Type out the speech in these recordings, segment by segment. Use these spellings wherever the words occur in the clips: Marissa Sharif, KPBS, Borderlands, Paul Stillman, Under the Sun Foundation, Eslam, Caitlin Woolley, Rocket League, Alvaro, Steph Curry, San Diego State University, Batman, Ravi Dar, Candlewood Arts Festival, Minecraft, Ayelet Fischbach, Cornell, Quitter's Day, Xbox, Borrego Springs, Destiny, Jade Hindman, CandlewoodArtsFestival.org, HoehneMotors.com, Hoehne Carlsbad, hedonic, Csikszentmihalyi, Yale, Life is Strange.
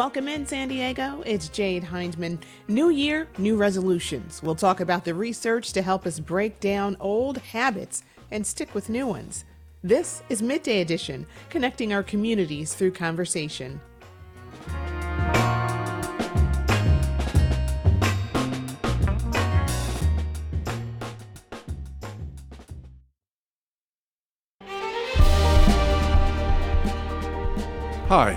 Welcome in, San Diego. It's Jade Hindman. New year, new resolutions. We'll talk about the research to help us break down old habits and stick with new ones. This is Midday Edition, connecting our communities through conversation. Hi,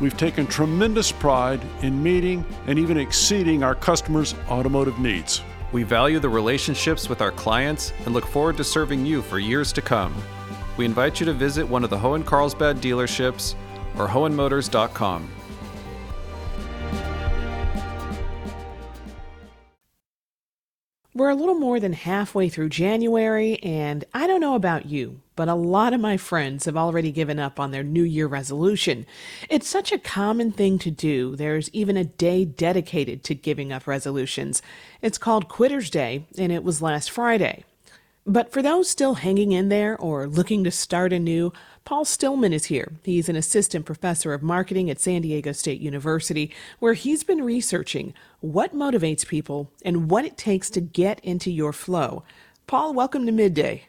we've taken tremendous pride in meeting and even exceeding our customers' automotive needs. We value the relationships with our clients and look forward to serving you for years to come. We invite you to visit one of the Hoehne Carlsbad dealerships or HoehneMotors.com. We're a little more than halfway through January, and I don't know about you, but a lot of my friends have already given up on their New Year resolution. It's such a common thing to do. There's even a day dedicated to giving up resolutions. It's called Quitter's Day, and it was last Friday. But for those still hanging in there or looking to start anew, Paul Stillman is here. He's an assistant professor of marketing at San Diego State University, where he's been researching what motivates people and what it takes to get into your flow. Paul, welcome to Midday.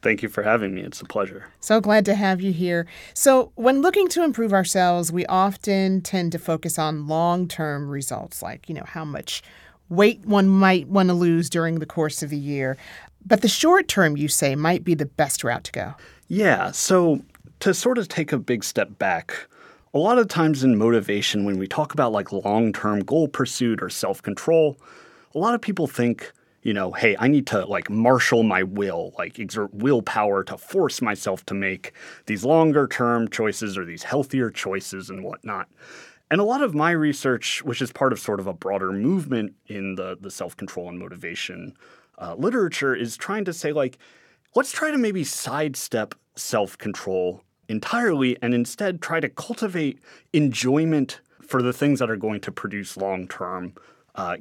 Thank you for having me. It's a pleasure. So glad to have you here. So when looking to improve ourselves, we often tend to focus on long-term results, like, how much weight one might want to lose during the course of a year. But the short term, you say, might be the best route to go. Yeah. So to sort of take a big step back, a lot of times in motivation, when we talk about long-term goal pursuit or self-control, a lot of people think, hey, I need to marshal my will, exert willpower to force myself to make these longer term choices or these healthier choices and whatnot. And a lot of my research, which is part of sort of a broader movement in the self-control and motivation literature, is trying to say, let's try to maybe sidestep self-control entirely and instead try to cultivate enjoyment for the things that are going to produce long-term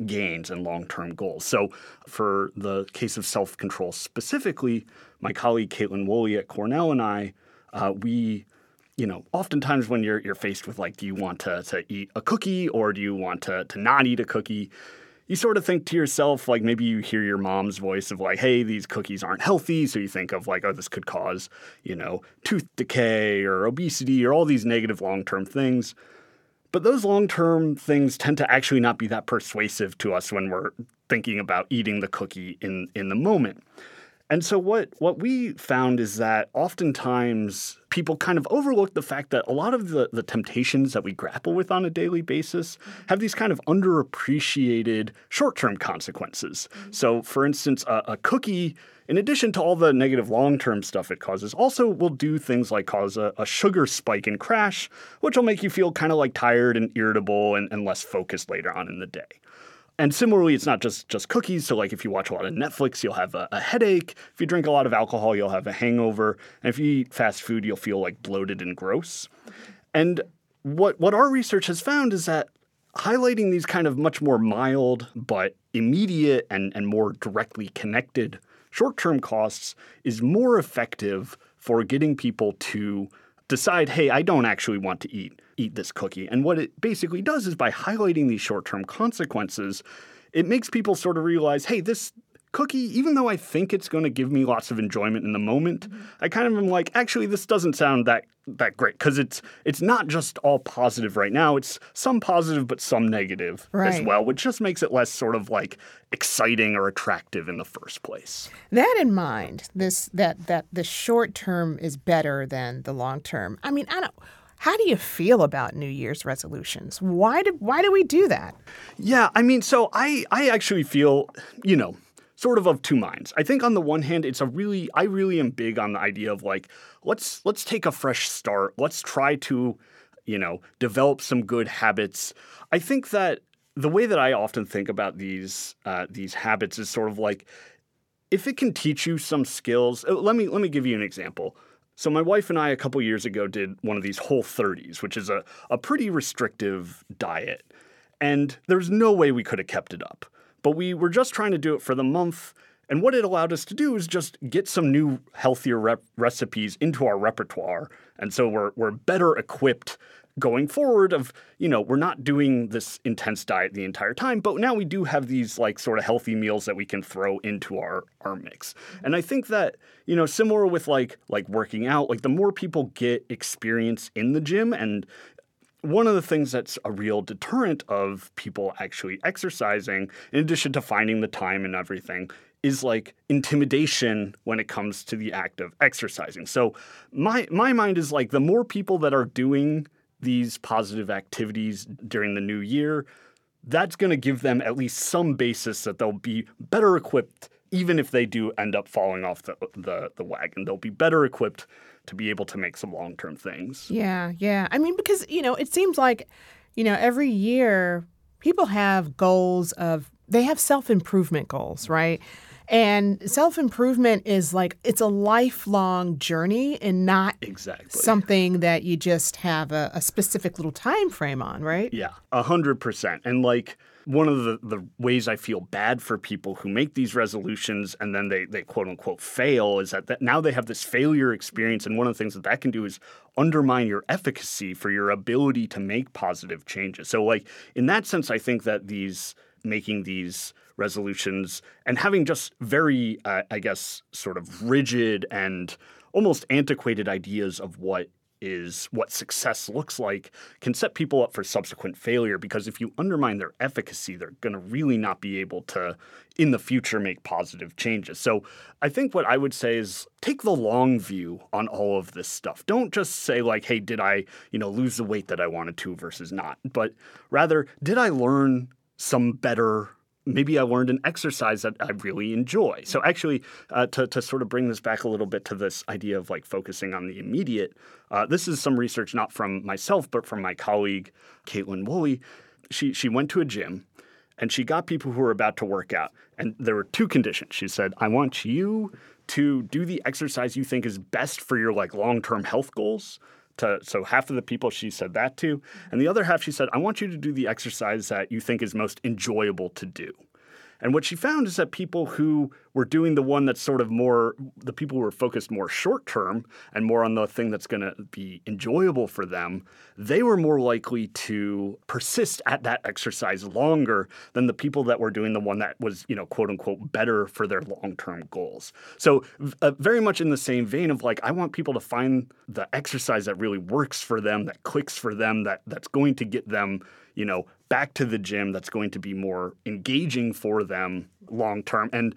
gains and long-term goals. So for the case of self-control specifically, my colleague Caitlin Woolley at Cornell and I, we oftentimes when you're faced with do you want to eat a cookie or do you want to not eat a cookie, you sort of think to yourself, maybe you hear your mom's voice of hey, these cookies aren't healthy. So you think of oh, this could cause, tooth decay or obesity or all these negative long-term things. But those long-term things tend to actually not be that persuasive to us when we're thinking about eating the cookie in the moment. And so what we found is that oftentimes people kind of overlook the fact that a lot of the temptations that we grapple with on a daily basis have these kind of underappreciated short-term consequences. So, for instance, a cookie, in addition to all the negative long-term stuff it causes, also will do things like cause a sugar spike and crash, which will make you feel kind of tired and irritable and less focused later on in the day. And similarly, it's not just cookies. So if you watch a lot of Netflix, you'll have a headache. If you drink a lot of alcohol, you'll have a hangover. And if you eat fast food, you'll feel bloated and gross. And what our research has found is that highlighting these kind of much more mild but immediate and more directly connected short-term costs is more effective for getting people to decide, hey, I don't actually want to eat this cookie. And what it basically does is by highlighting these short-term consequences, it makes people sort of realize, hey, this cookie, even though I think it's going to give me lots of enjoyment in the moment, I kind of am actually, this doesn't sound that great because it's not just all positive right now. It's some positive but some negative as well, which just makes it less sort of exciting or attractive in the first place. That in mind, that the short term is better than the long term. I mean, how do you feel about New Year's resolutions? Why do we do that? Yeah, I mean, so I actually feel, sort of two minds. I think on the one hand, I really am big on the idea of let's take a fresh start. Let's try to, develop some good habits. I think that the way that I often think about these habits is sort of like, if it can teach you some skills, let me give you an example. So my wife and I a couple years ago did one of these Whole 30s, which is a pretty restrictive diet. And there's no way we could have kept it up. But we were just trying to do it for the month. And what it allowed us to do is just get some new, healthier recipes into our repertoire. And so we're better equipped going forward of, you know, we're not doing this intense diet the entire time, but now we do have these like sort of healthy meals that we can throw into our mix. And I think that, you know, similar with like working out, like the more people get experience in the gym, and one of the things that's a real deterrent of people actually exercising, in addition to finding the time and everything, is like intimidation when it comes to the act of exercising. So my mind is like the more people that are doing these positive activities during the new year, that's going to give them at least some basis that they'll be better equipped, even if they do end up falling off the wagon. They'll be better equipped to be able to make some long-term things. Yeah. I mean, because, you know, it seems like, you know, every year people have goals of, they have self-improvement goals, right? And self-improvement is like, it's a lifelong journey and not exactly something that you just have a specific little time frame on, right? Yeah, 100%. And like one of the ways I feel bad for people who make these resolutions and then they quote unquote fail is that now they have this failure experience. And one of the things that can do is undermine your efficacy for your ability to make positive changes. So like in that sense, I think that these making these resolutions and having just very, I guess, sort of rigid and almost antiquated ideas of what success looks like can set people up for subsequent failure, because if you undermine their efficacy, they're going to really not be able to, in the future, make positive changes. So I think what I would say is take the long view on all of this stuff. Don't just say like, hey, did I, you know, lose the weight that I wanted to versus not, but rather, did I learn some better, maybe I learned an exercise that I really enjoy. So actually, to sort of bring this back a little bit to this idea of like focusing on the immediate, this is some research not from myself, but from my colleague, Caitlin Woolley. She went to a gym and she got people who were about to work out. And there were two conditions. She said, I want you to do the exercise you think is best for your like long-term health goals. So half of the people she said that to. And the other half she said, I want you to do the exercise that you think is most enjoyable to do. And what she found is that people who were doing the one that's sort of more, the people who were focused more short term and more on the thing that's going to be enjoyable for them, they were more likely to persist at that exercise longer than the people that were doing the one that was, you know, quote unquote, better for their long term goals. So very much in the same vein of like, I want people to find the exercise that really works for them, that clicks for them, that's going to get them, you know, back to the gym, that's going to be more engaging for them long term. And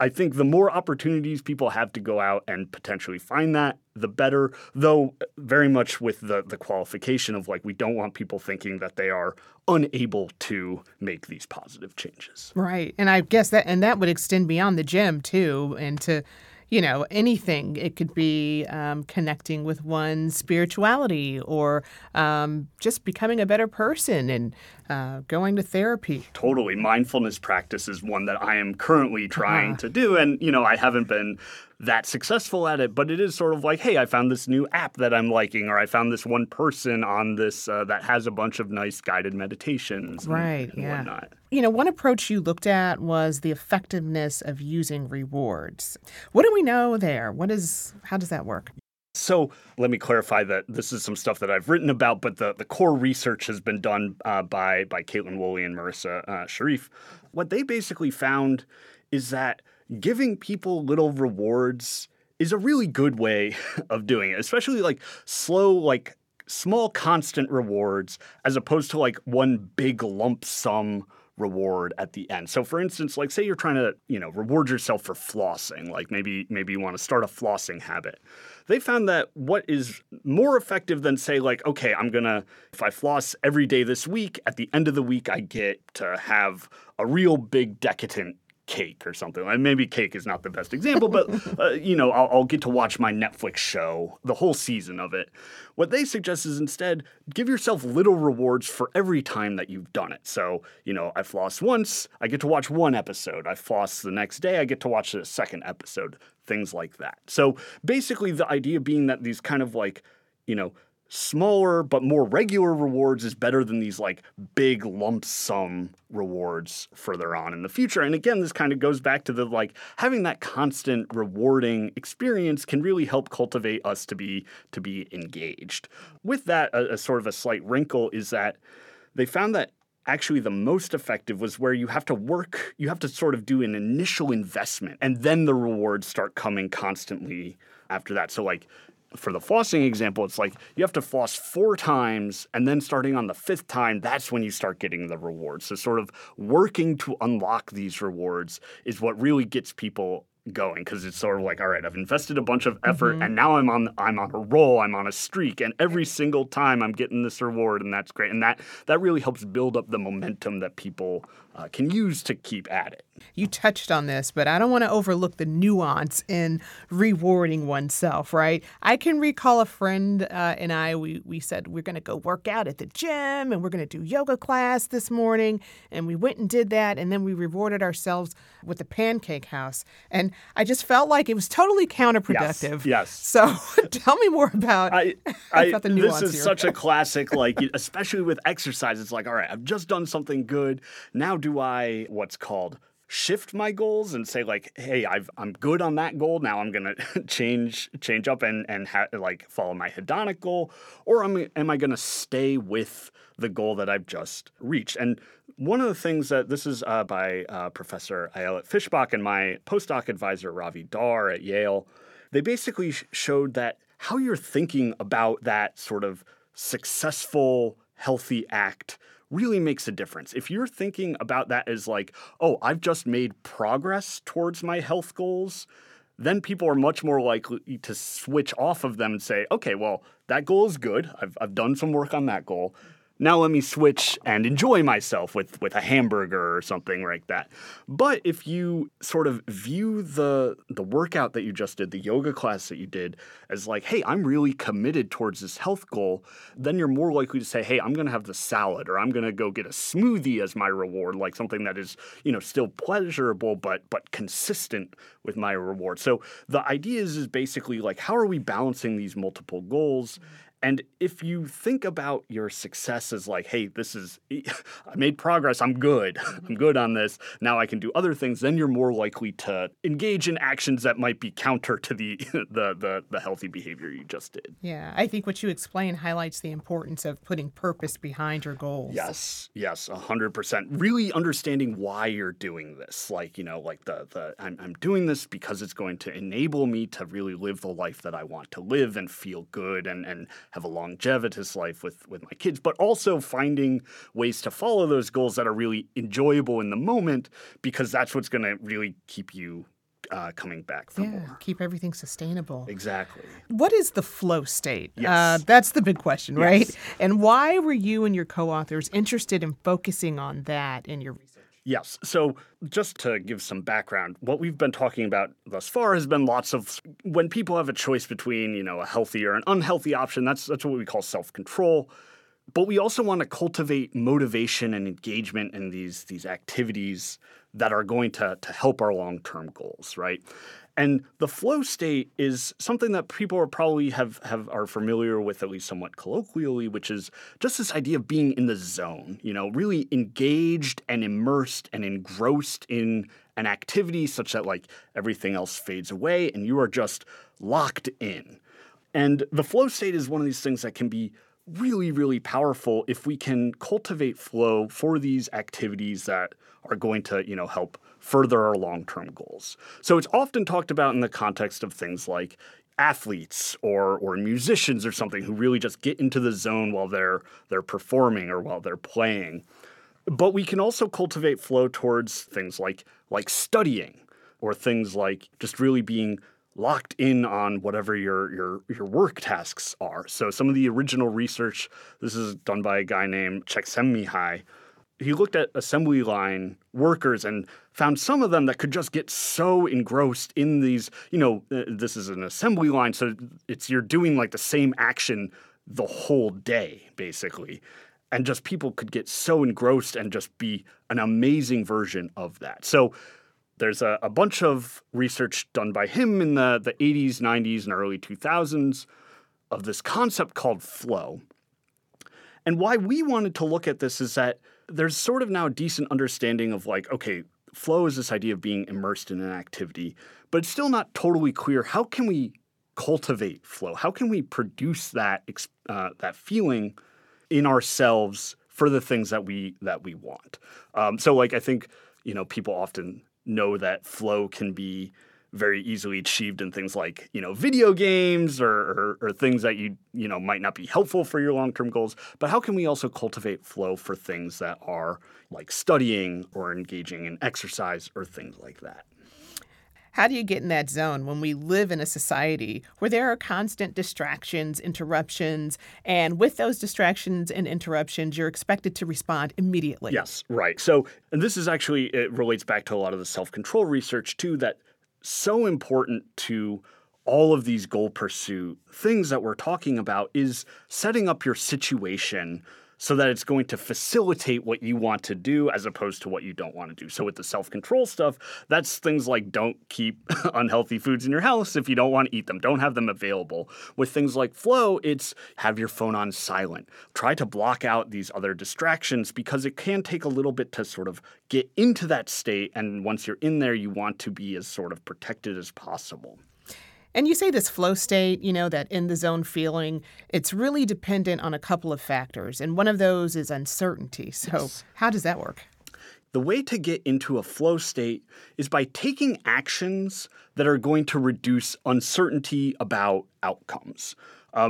I think the more opportunities people have to go out and potentially find that, the better, though very much with the qualification of like, we don't want people thinking that they are unable to make these positive changes. Right. And I guess that would extend beyond the gym too, and to, you know, anything. It could be connecting with one's spirituality or just becoming a better person and going to therapy. Totally. Mindfulness practice is one that I am currently trying to do. And, you know, I haven't been that successful at it, but it is sort of like, hey, I found this new app that I'm liking, or I found this one person on this that has a bunch of nice guided meditations. Right. And yeah. Whatnot. You know, one approach you looked at was the effectiveness of using rewards. What do we know there? How does that work? So let me clarify that this is some stuff that I've written about, but the core research has been done by Caitlin Woolley and Marissa Sharif. What they basically found is that giving people little rewards is a really good way of doing it, especially like slow, like small constant rewards as opposed to like one big lump sum reward at the end. So for instance, like say you're trying to, you know, reward yourself for flossing, like maybe you want to start a flossing habit. They found that what is more effective than say like, okay, if I floss every day this week, at the end of the week, I get to have a real big decadent cake or something. And maybe cake is not the best example, but, I'll get to watch my Netflix show, the whole season of it. What they suggest is instead, give yourself little rewards for every time that you've done it. So, I floss once, I get to watch one episode. I floss the next day, I get to watch the second episode, things like that. So basically the idea being that these kind of smaller but more regular rewards is better than these big lump sum rewards further on in the future. And again, this kind of goes back to the having that constant rewarding experience can really help cultivate us to be engaged. With that, a sort of a slight wrinkle is that they found that actually the most effective was where you have to sort of do an initial investment, and then the rewards start coming constantly after that. So for the flossing example, it's you have to floss 4 times, and then starting on the 5th time, that's when you start getting the rewards. So sort of working to unlock these rewards is what really gets people going, because it's sort of all right, I've invested a bunch of effort, mm-hmm. and now I'm on a roll, I'm on a streak, and every single time I'm getting this reward, and that's great. And that really helps build up the momentum that people can use to keep at it. You touched on this, but I don't want to overlook the nuance in rewarding oneself, right? I can recall a friend and I, we said we're going to go work out at the gym and we're going to do yoga class this morning. And we went and did that. And then we rewarded ourselves with the pancake house. And I just felt like it was totally counterproductive. Yes. So tell me more about the nuance here. This is such a classic, especially with exercise. It's all right, I've just done something good. Now do I what's called shift my goals and say hey, I'm good on that goal. Now I'm going to change up and follow my hedonic goal, or am I going to stay with the goal that I've just reached? And one of the things that this is by Professor Ayelet Fischbach and my postdoc advisor Ravi Dar at Yale. They basically showed that how you're thinking about that sort of successful, healthy act really makes a difference. If you're thinking about that as oh, I've just made progress towards my health goals, then people are much more likely to switch off of them and say, okay, well, that goal is good. I've done some work on that goal. Now let me switch and enjoy myself with a hamburger or something like that. But if you sort of view the workout that you just did, the yoga class that you did, as hey, I'm really committed towards this health goal, then you're more likely to say, hey, I'm going to have the salad, or I'm going to go get a smoothie as my reward, something that is, still pleasurable but consistent with my reward. So the idea is basically how are we balancing these multiple goals? And if you think about your success as hey, I made progress, I'm good. I'm good on this. Now I can do other things. Then you're more likely to engage in actions that might be counter to the healthy behavior you just did. Yeah, I think what you explain highlights the importance of putting purpose behind your goals. Yes, 100%. Really understanding why you're doing this. I'm doing this because it's going to enable me to really live the life that I want to live and feel good and have a longevitous life with my kids, but also finding ways to follow those goals that are really enjoyable in the moment, because that's what's going to really keep you coming back for more. Keep everything sustainable. Exactly. What is the flow state? Yes. That's the big question, right? Yes. And why were you and your co-authors interested in focusing on that in your research? Yes. So just to give some background, what we've been talking about thus far has been lots of when people have a choice between, a healthy or an unhealthy option, that's what we call self-control. But we also want to cultivate motivation and engagement in these activities that are going to help our long-term goals, right? And the flow state is something that people are probably are familiar with, at least somewhat colloquially, which is just this idea of being in the zone, really engaged and immersed and engrossed in an activity such that everything else fades away and you are just locked in. And the flow state is one of these things that can be really, really powerful if we can cultivate flow for these activities that are going to, help further our long-term goals. So it's often talked about in the context of things like athletes or musicians or something who really just get into the zone while they're performing or while they're playing. But we can also cultivate flow towards things like studying, or things like just really being locked in on whatever your work tasks are. So some of the original research, this is done by a guy named Csikszentmihalyi, he looked at assembly line workers and found some of them that could just get so engrossed in these, you know, this is an assembly line, so it's you're doing like the same action the whole day, basically. And just people could get so engrossed and just be an amazing version of that. So there's a bunch of research done by him in the 80s, 90s, and early 2000s of this concept called flow. And why we wanted to look at this is that there's sort of now a decent understanding of like, okay, flow is this idea of being immersed in an activity, but it's still not totally clear. How can we cultivate flow? How can we produce that feeling in ourselves for the things that we want? So like, I think, you know, people often know that flow can be very easily achieved in things like, you know, video games or things that you know might not be helpful for your long-term goals. But how can we also cultivate flow for things that are like studying or engaging in exercise or things like that? How do you get in that zone when we live in a society where there are constant distractions, interruptions, and with those distractions and interruptions, you're expected to respond immediately? Yes, right. So, and this is actually, it relates back to a lot of the self-control research too, that so important to all of these goal pursuit things that we're talking about is setting up your situation so that it's going to facilitate what you want to do as opposed to what you don't want to do. So with the self-control stuff, that's things like don't keep unhealthy foods in your house if you don't want to eat them. Don't have them available. With things like flow, it's have your phone on silent. Try to block out these other distractions because it can take a little bit to sort of get into that state. And once you're in there, you want to be as sort of protected as possible. And you say this flow state, you know, that in-the-zone feeling, it's really dependent on a couple of factors. And one of those is uncertainty. So yes. How does that work? The way to get into a flow state is by taking actions that are going to reduce uncertainty about outcomes.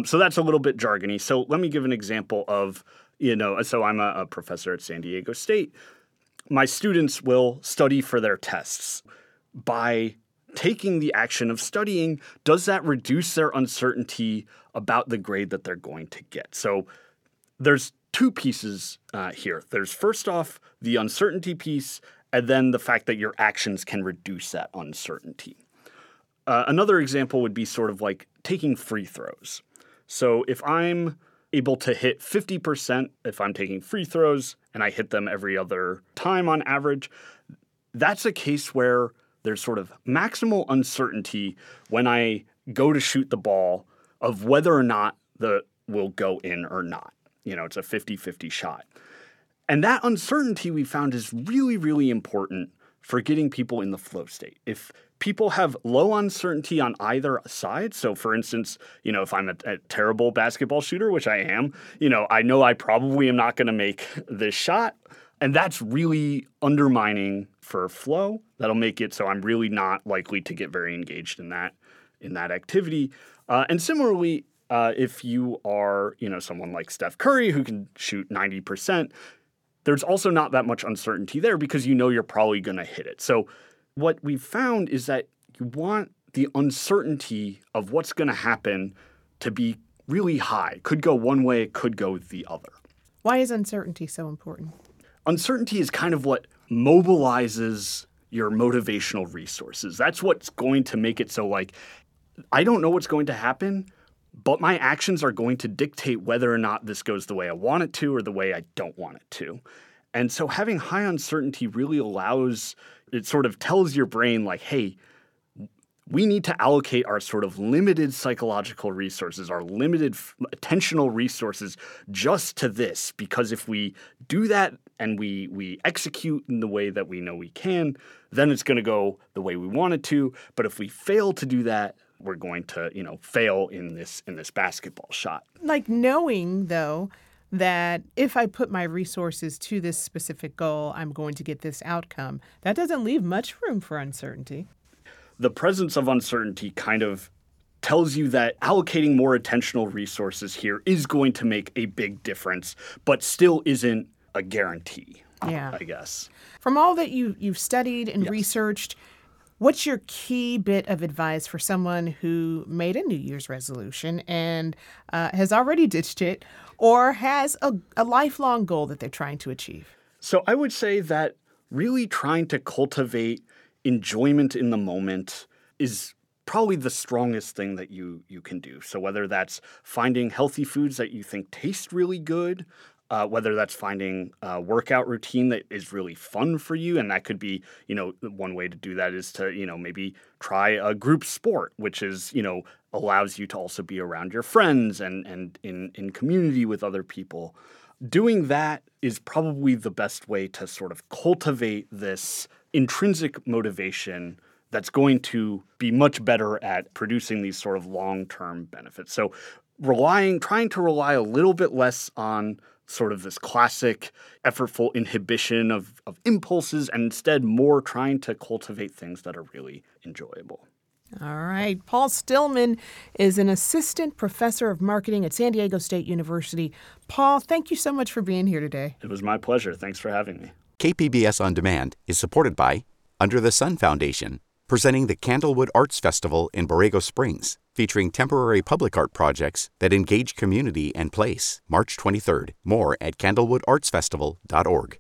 So that's a little bit jargony. So let me give an example of, you know, so I'm a professor at San Diego State. My students will study for their tests by taking the action of studying. Does that reduce their uncertainty about the grade that they're going to get? So there's two pieces here. There's first off the uncertainty piece, and then the fact that your actions can reduce that uncertainty. Another example would be sort of like taking free throws. So if I'm able to hit 50%, if I'm taking free throws and I hit them every other time on average, that's a case where there's sort of maximal uncertainty when I go to shoot the ball of whether or not the will go in or not. You know, it's a 50-50 shot. And that uncertainty we found is really, really important for getting people in the flow state. If people have low uncertainty on either side, so for instance, you know, if I'm a terrible basketball shooter, which I am, you know I probably am not going to make this shot. And that's really undermining for flow. That'll make it so I'm really not likely to get very engaged in that activity. And similarly, if you are, you know, someone like Steph Curry who can shoot 90%, there's also not that much uncertainty there because you know you're probably going to hit it. So what we've found is that you want the uncertainty of what's going to happen to be really high. It could go one way, it could go the other. Why is uncertainty so important? Uncertainty is kind of what mobilizes your motivational resources. That's what's going to make it so like, I don't know what's going to happen, but my actions are going to dictate whether or not this goes the way I want it to or the way I don't want it to. And so having high uncertainty really allows, it sort of tells your brain like, hey, we need to allocate our sort of limited psychological resources, our limited attentional resources just to this, because if we do that and we execute in the way that we know we can, then it's going to go the way we want it to. But if we fail to do that, we're going to, you know, fail in this basketball shot. Like knowing, though, that if I put my resources to this specific goal, I'm going to get this outcome. That doesn't leave much room for uncertainty. The presence of uncertainty kind of tells you that allocating more attentional resources here is going to make a big difference, but still isn't a guarantee, yeah. I guess. From all that you've studied and yes. researched, what's your key bit of advice for someone who made a New Year's resolution and has already ditched it or has a lifelong goal that they're trying to achieve? So I would say that really trying to cultivate enjoyment in the moment is probably the strongest thing that you can do. So whether that's finding healthy foods that you think taste really good, whether that's finding a workout routine that is really fun for you, and that could be, one way to do that is to, maybe try a group sport, which is, allows you to also be around your friends and in community with other people. Doing that is probably the best way to sort of cultivate this intrinsic motivation that's going to be much better at producing these sort of long-term benefits. So trying to rely a little bit less on sort of this classic effortful inhibition of impulses, and instead more trying to cultivate things that are really enjoyable. All right. Paul Stillman is an assistant professor of marketing at San Diego State University. Paul, thank you so much for being here today. It was my pleasure. Thanks for having me. KPBS On Demand is supported by Under the Sun Foundation, presenting the Candlewood Arts Festival in Borrego Springs, featuring temporary public art projects that engage community and place. March 23rd. More at CandlewoodArtsFestival.org.